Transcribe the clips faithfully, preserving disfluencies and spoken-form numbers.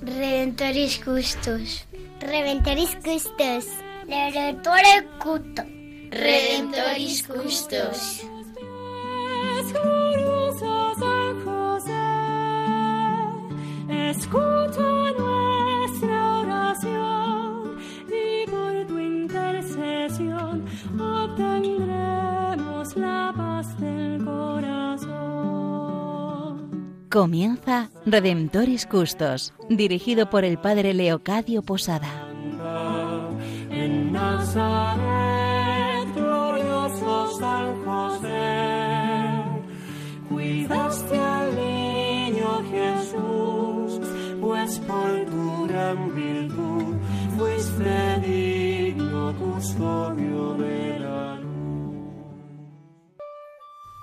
Redemptoris Custos. Redemptoris Custos. Redemptoris Custos. Redemptoris Custos. San José, escucha nuestra oración y por tu intercesión obtendremos la paz del corazón. Comienza Redemptoris Custos, dirigido por el Padre Leocadio Posada. En Nazaret, glorioso San José, cuidaste al niño Jesús, pues por tu gran virtud fuiste digno custodio de la luz.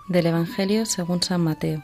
Del Evangelio según San Mateo.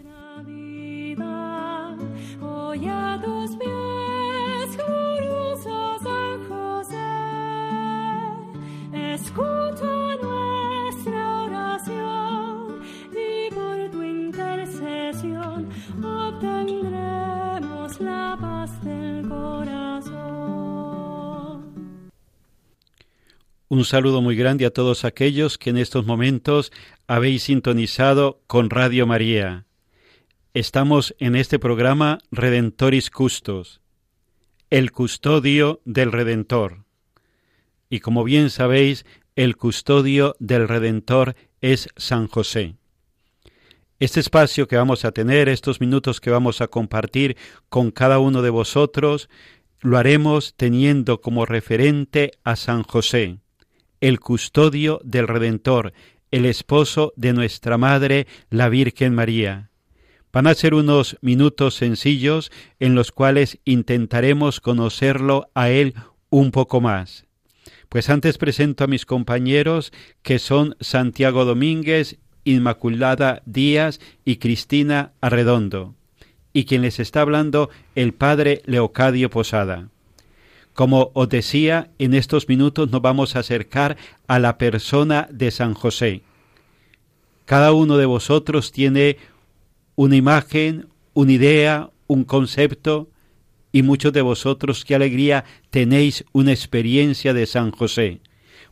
Un saludo muy grande a todos aquellos que en estos momentos habéis sintonizado con Radio María. Estamos en este programa Redemptoris Custos, el custodio del Redentor. Y como bien sabéis, el custodio del Redentor es San José. Este espacio que vamos a tener, estos minutos que vamos a compartir con cada uno de vosotros, lo haremos teniendo como referente a San José, el custodio del Redentor, el esposo de nuestra Madre, la Virgen María. Van a ser unos minutos sencillos en los cuales intentaremos conocerlo a él un poco más. Pues antes presento a mis compañeros, que son Santiago Domínguez, Inmaculada Díaz y Cristina Arredondo, y quien les está hablando, el Padre Leocadio Posada. Como os decía, en estos minutos nos vamos a acercar a la persona de San José. Cada uno de vosotros tiene una imagen, una idea, un concepto, y muchos de vosotros, qué alegría, tenéis una experiencia de San José.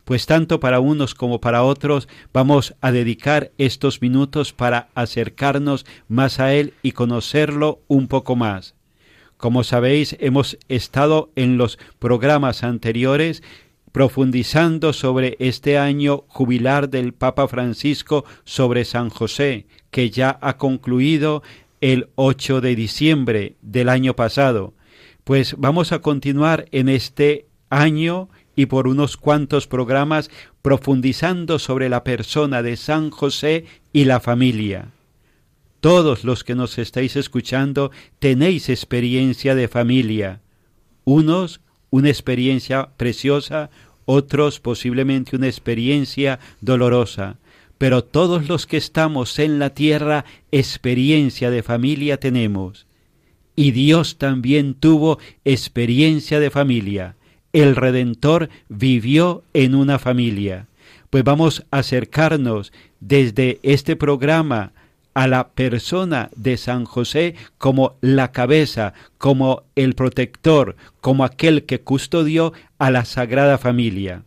Pues tanto para unos como para otros vamos a dedicar estos minutos para acercarnos más a él y conocerlo un poco más. Como sabéis, hemos estado en los programas anteriores profundizando sobre este año jubilar del Papa Francisco sobre San José, que ya ha concluido el ocho de diciembre del año pasado. Pues vamos a continuar en este año y por unos cuantos programas profundizando sobre la persona de San José y la familia. Todos los que nos estáis escuchando tenéis experiencia de familia. Unos una experiencia preciosa, otros posiblemente una experiencia dolorosa. Pero todos los que estamos en la tierra, experiencia de familia tenemos. Y Dios también tuvo experiencia de familia. El Redentor vivió en una familia. Pues vamos a acercarnos desde este programa a la persona de San José como la cabeza, como el protector, como aquel que custodió a la Sagrada Familia.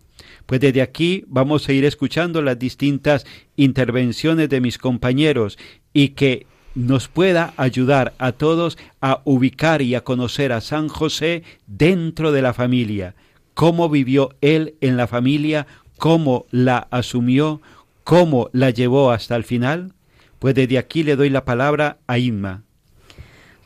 Pues desde aquí vamos a ir escuchando las distintas intervenciones de mis compañeros y que nos pueda ayudar a todos a ubicar y a conocer a San José dentro de la familia. Cómo vivió él en la familia, cómo la asumió, cómo la llevó hasta el final. Pues desde aquí le doy la palabra a Inma.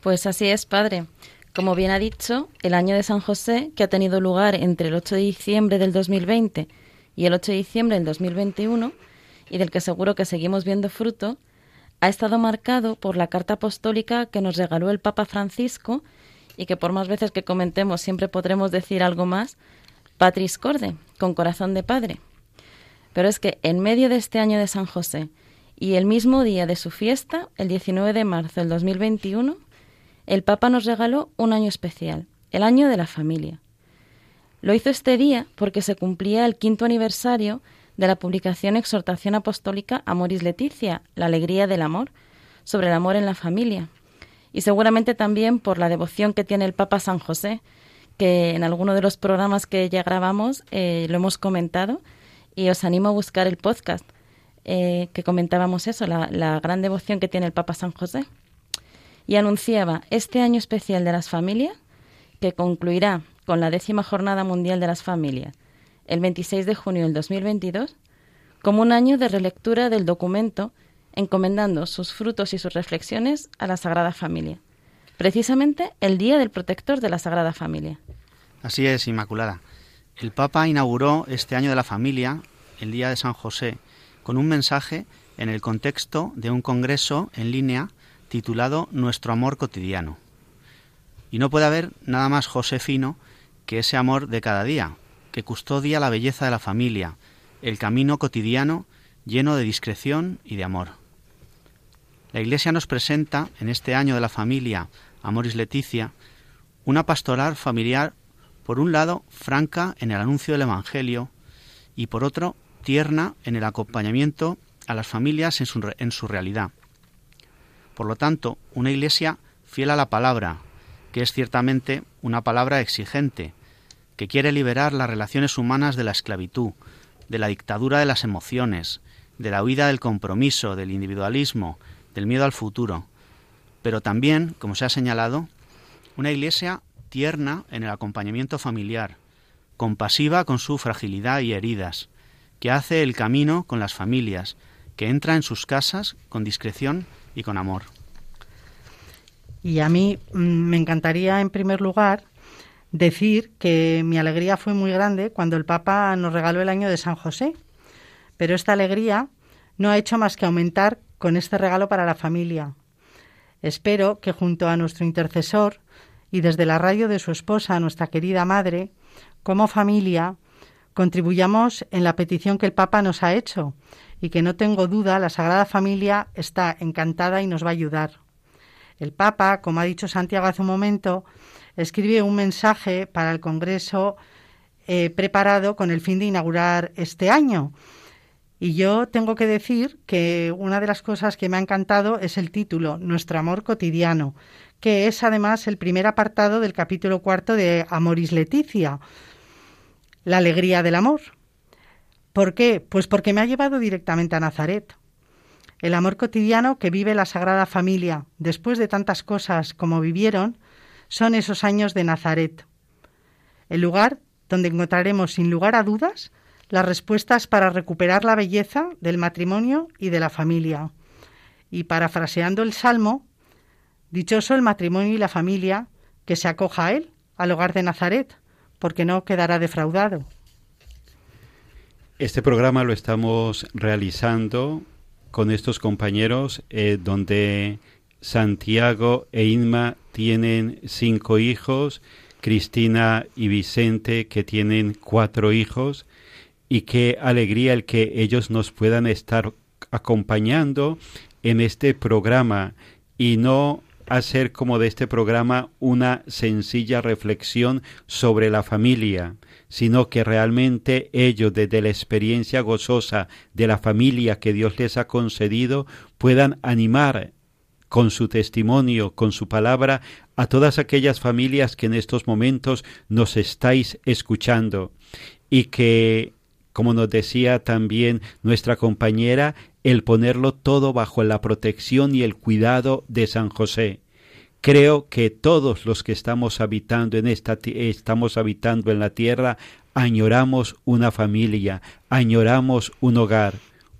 Pues así es, padre. Como bien ha dicho, el año de San José, que ha tenido lugar entre el ocho de diciembre del dos mil veinte y el ocho de diciembre del dos mil veintiuno, y del que seguro que seguimos viendo fruto, ha estado marcado por la carta apostólica que nos regaló el Papa Francisco y que por más veces que comentemos siempre podremos decir algo más, Patris Corde, con corazón de padre. Pero es que en medio de este año de San José y el mismo día de su fiesta, el diecinueve de marzo del dos mil veintiuno, el Papa nos regaló un año especial, el año de la familia. Lo hizo este día porque se cumplía el quinto aniversario de la publicación Exhortación Apostólica Amoris Laetitia, la alegría del amor, sobre el amor en la familia. Y seguramente también por la devoción que tiene el Papa San José, que en alguno de los programas que ya grabamos eh, lo hemos comentado, y os animo a buscar el podcast eh, que comentábamos eso, la, la gran devoción que tiene el Papa San José. Y anunciaba este año especial de las familias, que concluirá con la décima Jornada Mundial de las Familias, el veintiséis de junio del dos mil veintidós, como un año de relectura del documento, encomendando sus frutos y sus reflexiones a la Sagrada Familia. Precisamente el Día del Protector de la Sagrada Familia. Así es, Inmaculada. El Papa inauguró este año de la familia, el Día de San José, con un mensaje en el contexto de un congreso en línea titulado Nuestro Amor Cotidiano. Y no puede haber nada más josefino que ese amor de cada día, que custodia la belleza de la familia, el camino cotidiano lleno de discreción y de amor. La Iglesia nos presenta, en este año de la familia, Amoris Laetitia, una pastoral familiar, por un lado, franca en el anuncio del Evangelio y, por otro, tierna en el acompañamiento a las familias en su, en su realidad. Por lo tanto, una Iglesia fiel a la palabra, que es ciertamente una palabra exigente, que quiere liberar las relaciones humanas de la esclavitud, de la dictadura de las emociones, de la huida del compromiso, del individualismo, del miedo al futuro, pero también, como se ha señalado, una Iglesia tierna en el acompañamiento familiar, compasiva con su fragilidad y heridas, que hace el camino con las familias, que entra en sus casas con discreción y con amor. Y a mí me encantaría, en primer lugar, decir que mi alegría fue muy grande cuando el Papa nos regaló el año de San José, pero esta alegría no ha hecho más que aumentar con este regalo para la familia. Espero que junto a nuestro intercesor y desde la radio de su esposa, nuestra querida madre, como familia, contribuyamos en la petición que el Papa nos ha hecho y que no tengo duda la Sagrada Familia está encantada y nos va a ayudar. El Papa, como ha dicho Santiago hace un momento, escribe un mensaje para el Congreso eh, preparado con el fin de inaugurar este año. Y yo tengo que decir que una de las cosas que me ha encantado es el título, Nuestro Amor Cotidiano, que es además el primer apartado del capítulo cuarto de Amoris Laetitia, la alegría del amor. ¿Por qué? Pues porque me ha llevado directamente a Nazaret. El amor cotidiano que vive la Sagrada Familia, después de tantas cosas como vivieron, son esos años de Nazaret. El lugar donde encontraremos, sin lugar a dudas, las respuestas para recuperar la belleza del matrimonio y de la familia. Y parafraseando el Salmo, dichoso el matrimonio y la familia, que se acoja a él, al hogar de Nazaret, porque no quedará defraudado. Este programa lo estamos realizando con estos compañeros, eh, donde Santiago e Inma tienen cinco hijos, Cristina y Vicente que tienen cuatro hijos, y qué alegría el que ellos nos puedan estar acompañando en este programa y no hacer como de este programa una sencilla reflexión sobre la familia, sino que realmente ellos, desde la experiencia gozosa de la familia que Dios les ha concedido, puedan animar con su testimonio, con su palabra, a todas aquellas familias que en estos momentos nos estáis escuchando y que, como nos decía también nuestra compañera, el ponerlo todo bajo la protección y el cuidado de San José. Creo que todos los que estamos habitando en esta estamos habitando en la tierra añoramos una familia, añoramos un hogar.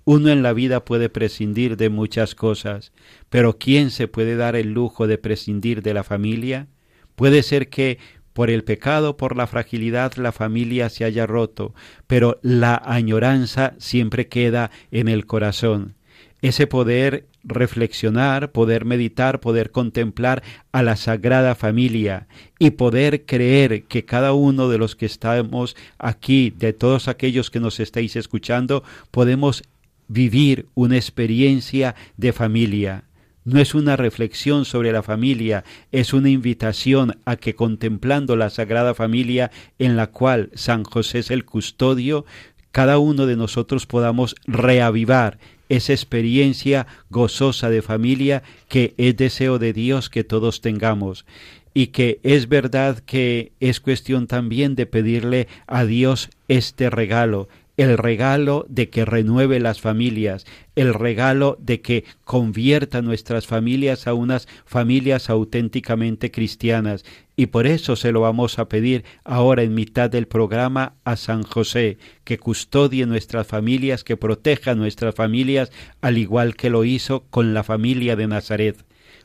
Uno en la vida puede prescindir de muchas cosas, pero ¿quién se puede dar el lujo de prescindir de la familia? Puede ser que por el pecado, por la fragilidad, la familia se haya roto, pero la añoranza siempre queda en el corazón. ese poder reflexionar, poder meditar, poder contemplar a la Sagrada Familia y poder creer que cada uno de los que estamos aquí, de todos aquellos que nos estáis escuchando, podemos vivir una experiencia de familia. No es una reflexión sobre la familia, es una invitación a que contemplando la Sagrada Familia, en la cual San José es el custodio, cada uno de nosotros podamos reavivar esa experiencia gozosa de familia que es deseo de Dios que todos tengamos. Y que es verdad que es cuestión también de pedirle a Dios este regalo, el regalo de que renueve las familias, el regalo de que convierta nuestras familias a unas familias auténticamente cristianas. Y por eso se lo vamos a pedir ahora en mitad del programa a San José, que custodie nuestras familias, que proteja nuestras familias, al igual que lo hizo con la familia de Nazaret.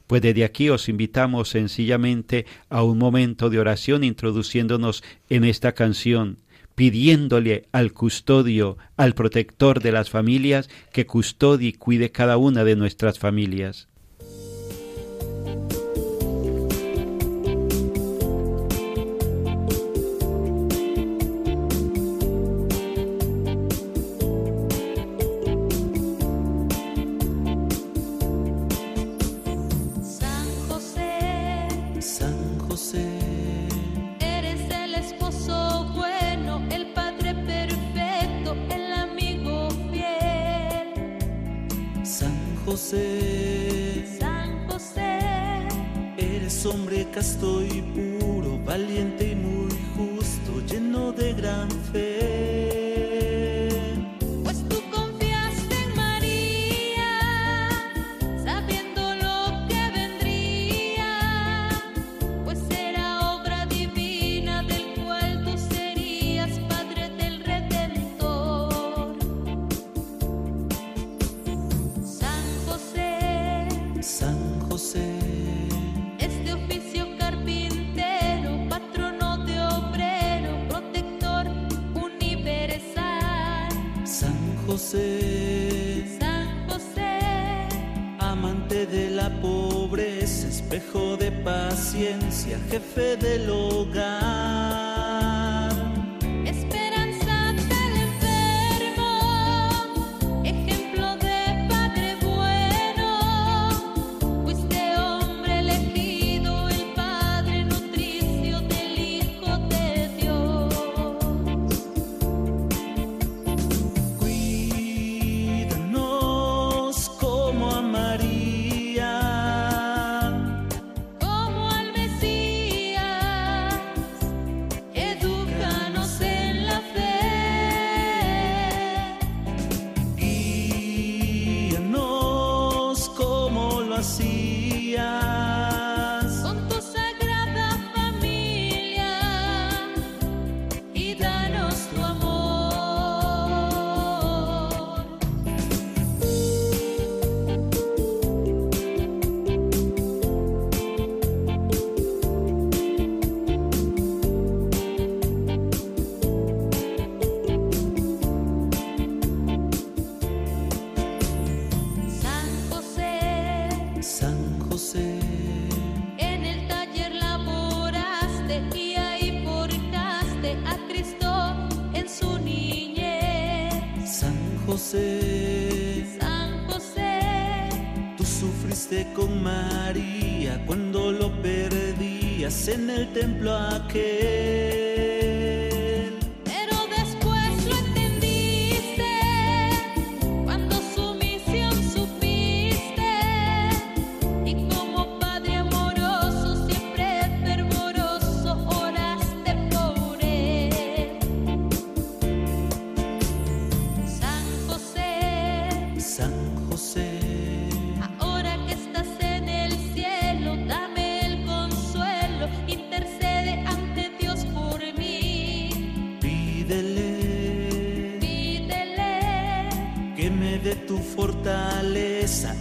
Pues desde aquí os invitamos sencillamente a un momento de oración introduciéndonos en esta canción, pidiéndole al custodio, al protector de las familias, que custodie y cuide cada una de nuestras familias. San José, eres hombre casto y puro, valiente y muy justo, lleno de gran fe. San José, amante de la pobreza, espejo de paciencia, jefe del hogar.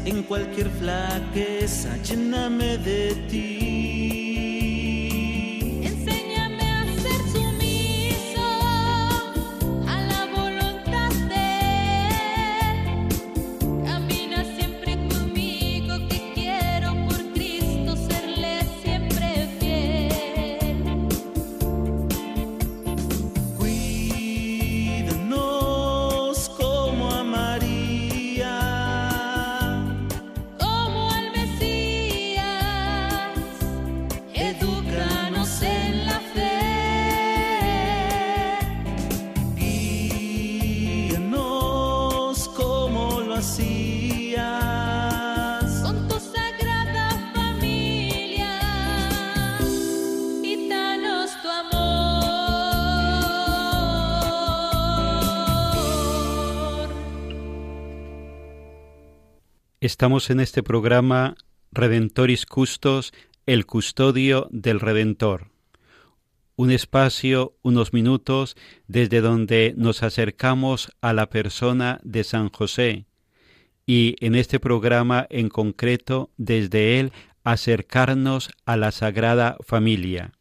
En cualquier flaqueza, lléname de ti. Enséñame a ser sumiso a la voluntad de Él. Caminas Estamos en este programa Redemptoris Custos, el custodio del Redentor. Un espacio, unos minutos, desde donde nos acercamos a la persona de San José y en este programa en concreto, desde él, acercarnos a la Sagrada Familia.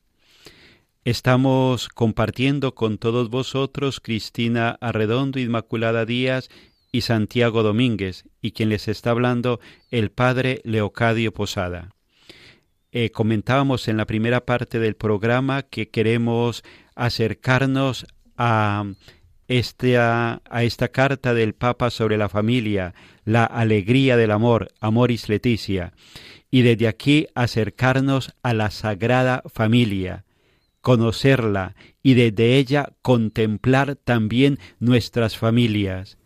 Estamos compartiendo con todos vosotros Cristina Arredondo, Inmaculada Díaz y Santiago Domínguez, y quien les está hablando el Padre Leocadio Posada. Eh, comentábamos en la primera parte del programa que queremos acercarnos a esta, a esta carta del Papa sobre la familia, la alegría del amor, Amoris Laetitia, y desde aquí acercarnos a la Sagrada Familia, conocerla y desde ella contemplar también nuestras familias.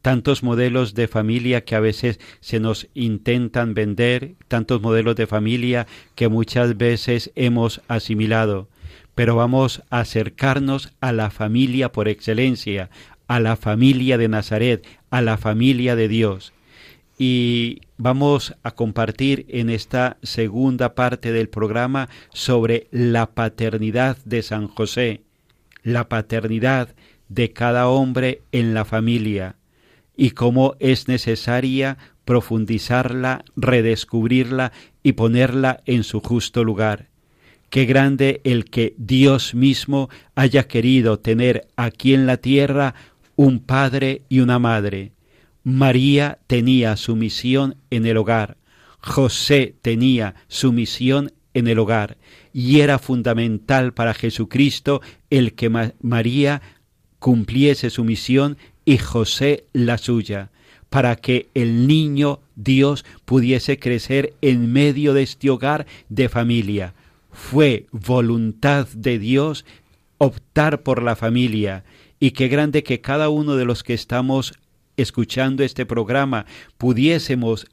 Tantos modelos de familia que a veces se nos intentan vender, tantos modelos de familia que muchas veces hemos asimilado. Pero vamos a acercarnos a la familia por excelencia, a la familia de Nazaret, a la familia de Dios. Y vamos a compartir en esta segunda parte del programa sobre la paternidad de San José, la paternidad de cada hombre en la familia, y cómo es necesaria profundizarla, redescubrirla y ponerla en su justo lugar. Qué grande el que Dios mismo haya querido tener aquí en la tierra un padre y una madre. María tenía su misión en el hogar, José tenía su misión en el hogar, y era fundamental para Jesucristo el que Ma- María cumpliese su misión y José la suya, para que el niño Dios pudiese crecer en medio de este hogar de familia. Fue voluntad de Dios optar por la familia, y qué grande que cada uno de los que estamos escuchando este programa pudiésemos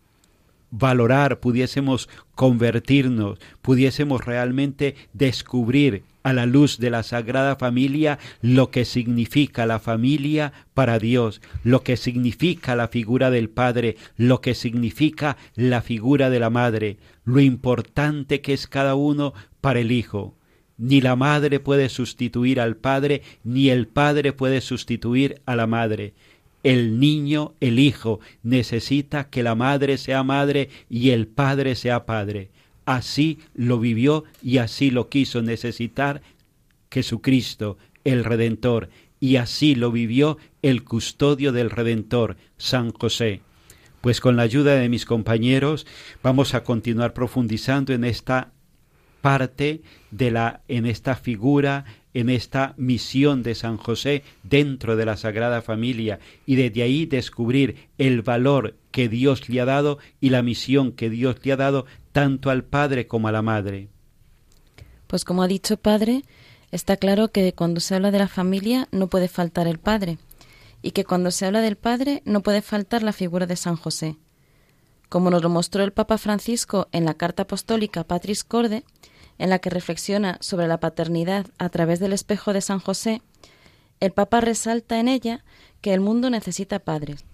valorar, pudiésemos convertirnos, pudiésemos realmente descubrir a la luz de la Sagrada Familia lo que significa la familia para Dios, lo que significa la figura del Padre, lo que significa la figura de la Madre, lo importante que es cada uno para el Hijo. Ni la Madre puede sustituir al Padre, ni el Padre puede sustituir a la Madre. El niño, el hijo, necesita que la madre sea madre y el padre sea padre. Así lo vivió y así lo quiso necesitar Jesucristo, el Redentor. Y así lo vivió el custodio del Redentor, San José. Pues con la ayuda de mis compañeros vamos a continuar profundizando en esta parte de la, en esta figura, en esta misión de San José dentro de la Sagrada Familia, y desde ahí descubrir el valor que Dios le ha dado y la misión que Dios le ha dado tanto al Padre como a la Madre. Pues como ha dicho Padre, está claro que cuando se habla de la familia no puede faltar el Padre, y que cuando se habla del Padre no puede faltar la figura de San José. Como nos lo mostró el Papa Francisco en la carta apostólica Patris Corde, en la que reflexiona sobre la paternidad a través del espejo de San José, el Papa resalta en ella que el mundo necesita padres,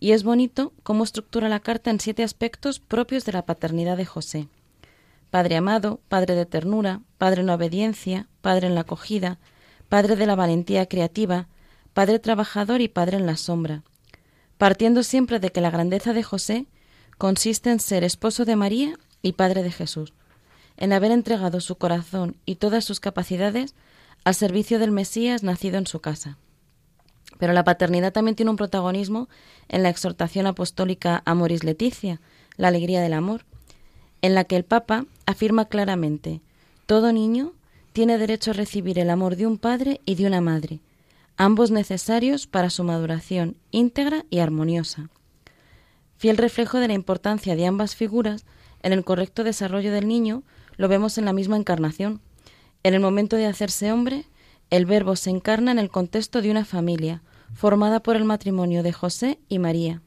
y es bonito cómo estructura la carta en siete aspectos propios de la paternidad de José. Padre amado, padre de ternura, padre en la obediencia, padre en la acogida, padre de la valentía creativa, padre trabajador y padre en la sombra, partiendo siempre de que la grandeza de José consiste en ser esposo de María y padre de Jesús, en haber entregado su corazón y todas sus capacidades al servicio del Mesías nacido en su casa. Pero la paternidad también tiene un protagonismo en la exhortación apostólica Amoris Laetitia, la alegría del amor, en la que el Papa afirma claramente: todo niño tiene derecho a recibir el amor de un padre y de una madre, ambos necesarios para su maduración íntegra y armoniosa. Fiel reflejo de la importancia de ambas figuras en el correcto desarrollo del niño, lo vemos en la misma encarnación. En el momento de hacerse hombre, el Verbo se encarna en el contexto de una familia, formada por el matrimonio de José y María,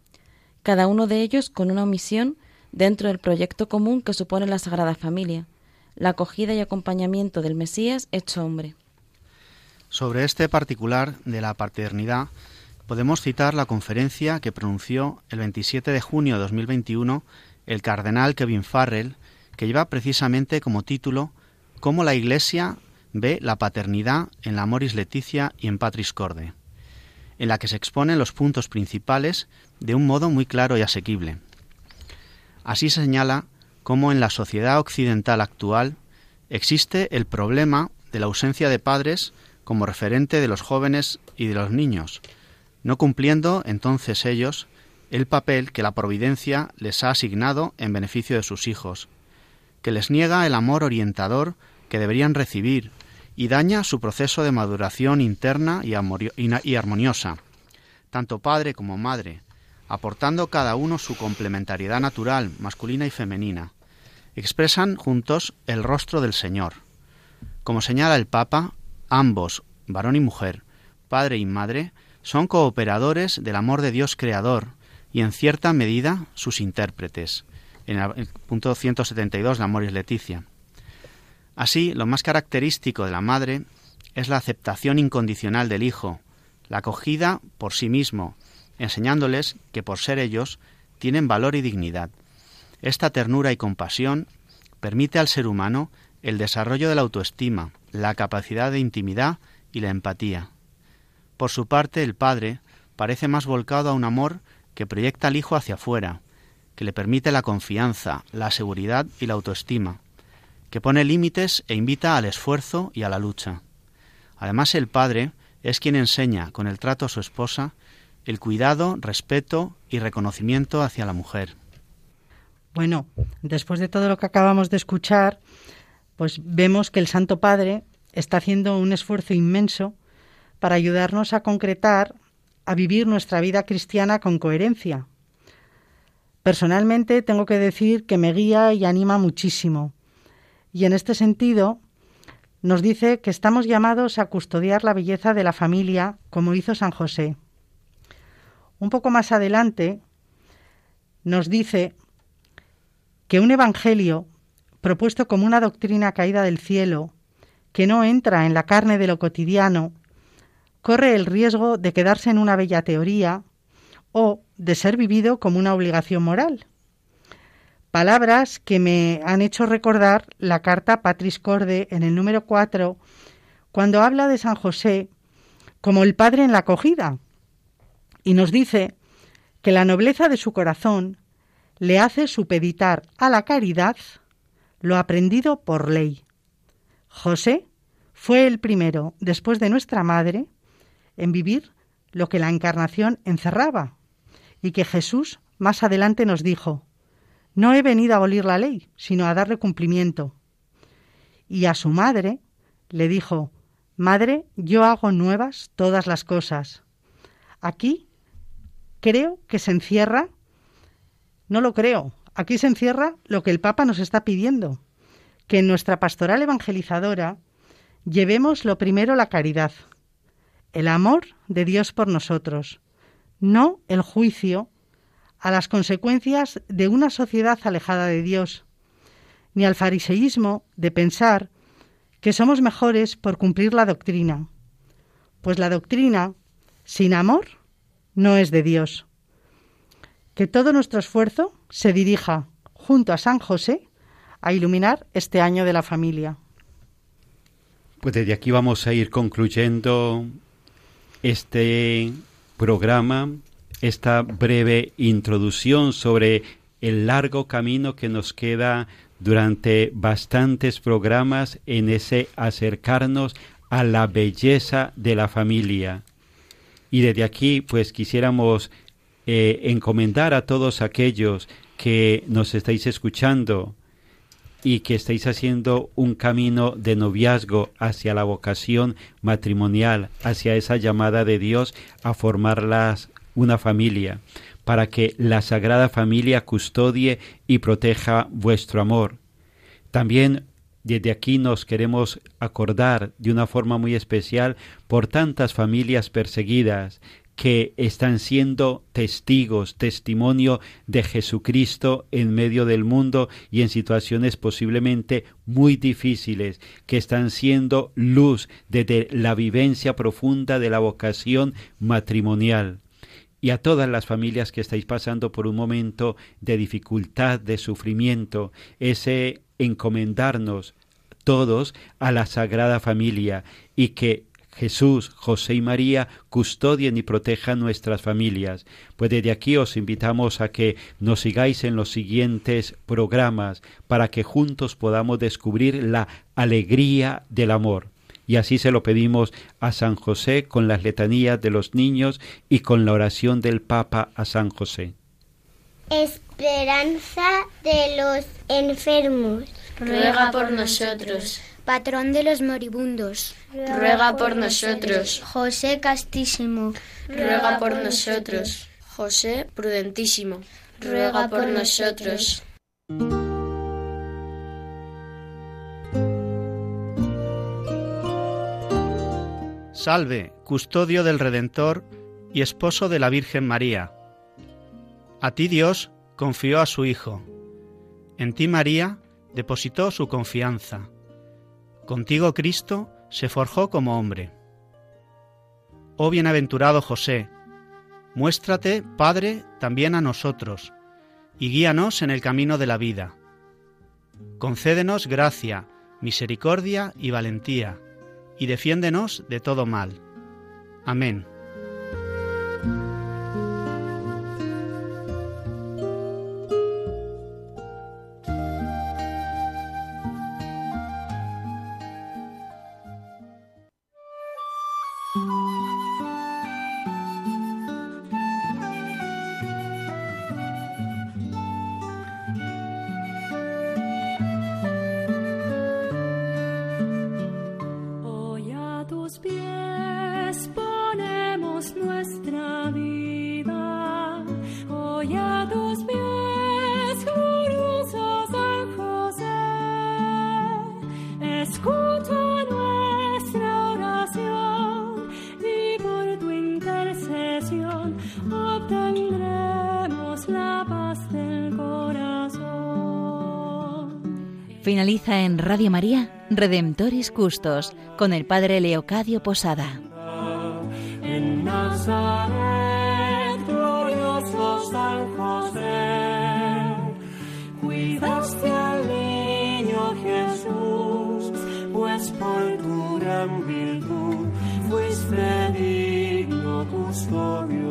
cada uno de ellos con una misión dentro del proyecto común que supone la Sagrada Familia, la acogida y acompañamiento del Mesías hecho hombre. Sobre este particular de la paternidad, podemos citar la conferencia que pronunció el veintisiete de junio de dos mil veintiuno el Cardenal Kevin Farrell, que lleva precisamente como título «Cómo la Iglesia ve la paternidad en la Amoris Laetitia y en Patris Corde», en la que se exponen los puntos principales de un modo muy claro y asequible. Así señala cómo en la sociedad occidental actual existe el problema de la ausencia de padres como referente de los jóvenes y de los niños, no cumpliendo entonces ellos el papel que la Providencia les ha asignado en beneficio de sus hijos, que les niega el amor orientador que deberían recibir y daña su proceso de maduración interna y armoniosa, tanto padre como madre, aportando cada uno su complementariedad natural, masculina y femenina. Expresan juntos el rostro del Señor. Como señala el Papa, ambos, varón y mujer, padre y madre, son cooperadores del amor de Dios Creador y, en cierta medida, sus intérpretes. En el punto ciento setenta y dos de Amoris Laetitia. Así, lo más característico de la madre es la aceptación incondicional del hijo, la acogida por sí mismo, enseñándoles que por ser ellos tienen valor y dignidad. Esta ternura y compasión permite al ser humano el desarrollo de la autoestima, la capacidad de intimidad y la empatía. Por su parte, el padre parece más volcado a un amor que proyecta al hijo hacia afuera, que le permite la confianza, la seguridad y la autoestima, que pone límites e invita al esfuerzo y a la lucha. Además, el padre es quien enseña, con el trato a su esposa, el cuidado, respeto y reconocimiento hacia la mujer. Bueno, después de todo lo que acabamos de escuchar, pues vemos que el Santo Padre está haciendo un esfuerzo inmenso para ayudarnos a concretar, a vivir nuestra vida cristiana con coherencia. Personalmente, tengo que decir que me guía y anima muchísimo. Y en este sentido, nos dice que estamos llamados a custodiar la belleza de la familia, como hizo San José. Un poco más adelante, nos dice que un evangelio propuesto como una doctrina caída del cielo, que no entra en la carne de lo cotidiano, corre el riesgo de quedarse en una bella teoría o de ser vivido como una obligación moral. Palabras que me han hecho recordar la carta Patris Corde en el número cuatro, cuando habla de San José como el padre en la acogida, y nos dice que la nobleza de su corazón le hace supeditar a la caridad lo aprendido por ley. José fue el primero, después de nuestra madre, en vivir lo que la encarnación encerraba, y que Jesús más adelante nos dijo: no he venido a abolir la ley, sino a darle cumplimiento. Y a su madre le dijo: madre, yo hago nuevas todas las cosas. Aquí creo que se encierra, no lo creo, aquí se encierra lo que el Papa nos está pidiendo, que en nuestra pastoral evangelizadora llevemos lo primero la caridad, el amor de Dios por nosotros, no el juicio a las consecuencias de una sociedad alejada de Dios, ni al fariseísmo de pensar que somos mejores por cumplir la doctrina, pues la doctrina sin amor no es de Dios. Que todo nuestro esfuerzo se dirija, junto a San José, a iluminar este año de la familia. Pues desde aquí vamos a ir concluyendo este programa, esta breve introducción sobre el largo camino que nos queda durante bastantes programas en ese acercarnos a la belleza de la familia. Y desde aquí, pues quisiéramos eh, encomendar a todos aquellos que nos estáis escuchando y que estáis haciendo un camino de noviazgo hacia la vocación matrimonial, hacia esa llamada de Dios a formarlas una familia, para que la Sagrada Familia custodie y proteja vuestro amor. También desde aquí nos queremos acordar de una forma muy especial por tantas familias perseguidas que están siendo testigos, testimonio de Jesucristo en medio del mundo y en situaciones posiblemente muy difíciles, que están siendo luz desde la vivencia profunda de la vocación matrimonial. Y a todas las familias que estáis pasando por un momento de dificultad, de sufrimiento, ese encomendarnos todos a la Sagrada Familia y que Jesús, José y María custodien y protejan nuestras familias. Pues desde aquí os invitamos a que nos sigáis en los siguientes programas para que juntos podamos descubrir la alegría del amor. Y así se lo pedimos a San José con las letanías de los niños y con la oración del Papa a San José. Esperanza de los enfermos, ruega por nosotros. Patrón de los moribundos, ruega por nosotros. José castísimo, ruega por nosotros. José prudentísimo, ruega por nosotros. Salve, custodio del Redentor y esposo de la Virgen María. A ti Dios confió a su Hijo. En ti María depositó su confianza. Contigo Cristo se forjó como hombre. Oh bienaventurado José, muéstrate, Padre, también a nosotros, y guíanos en el camino de la vida. Concédenos gracia, misericordia y valentía, y defiéndenos de todo mal. Amén. Finaliza en Radio María, Redemptoris Custos, con el Padre Leocadio Posada. En Nazaret, glorioso San José, cuidaste al niño Jesús, pues por tu gran virtud fuiste digno custodio.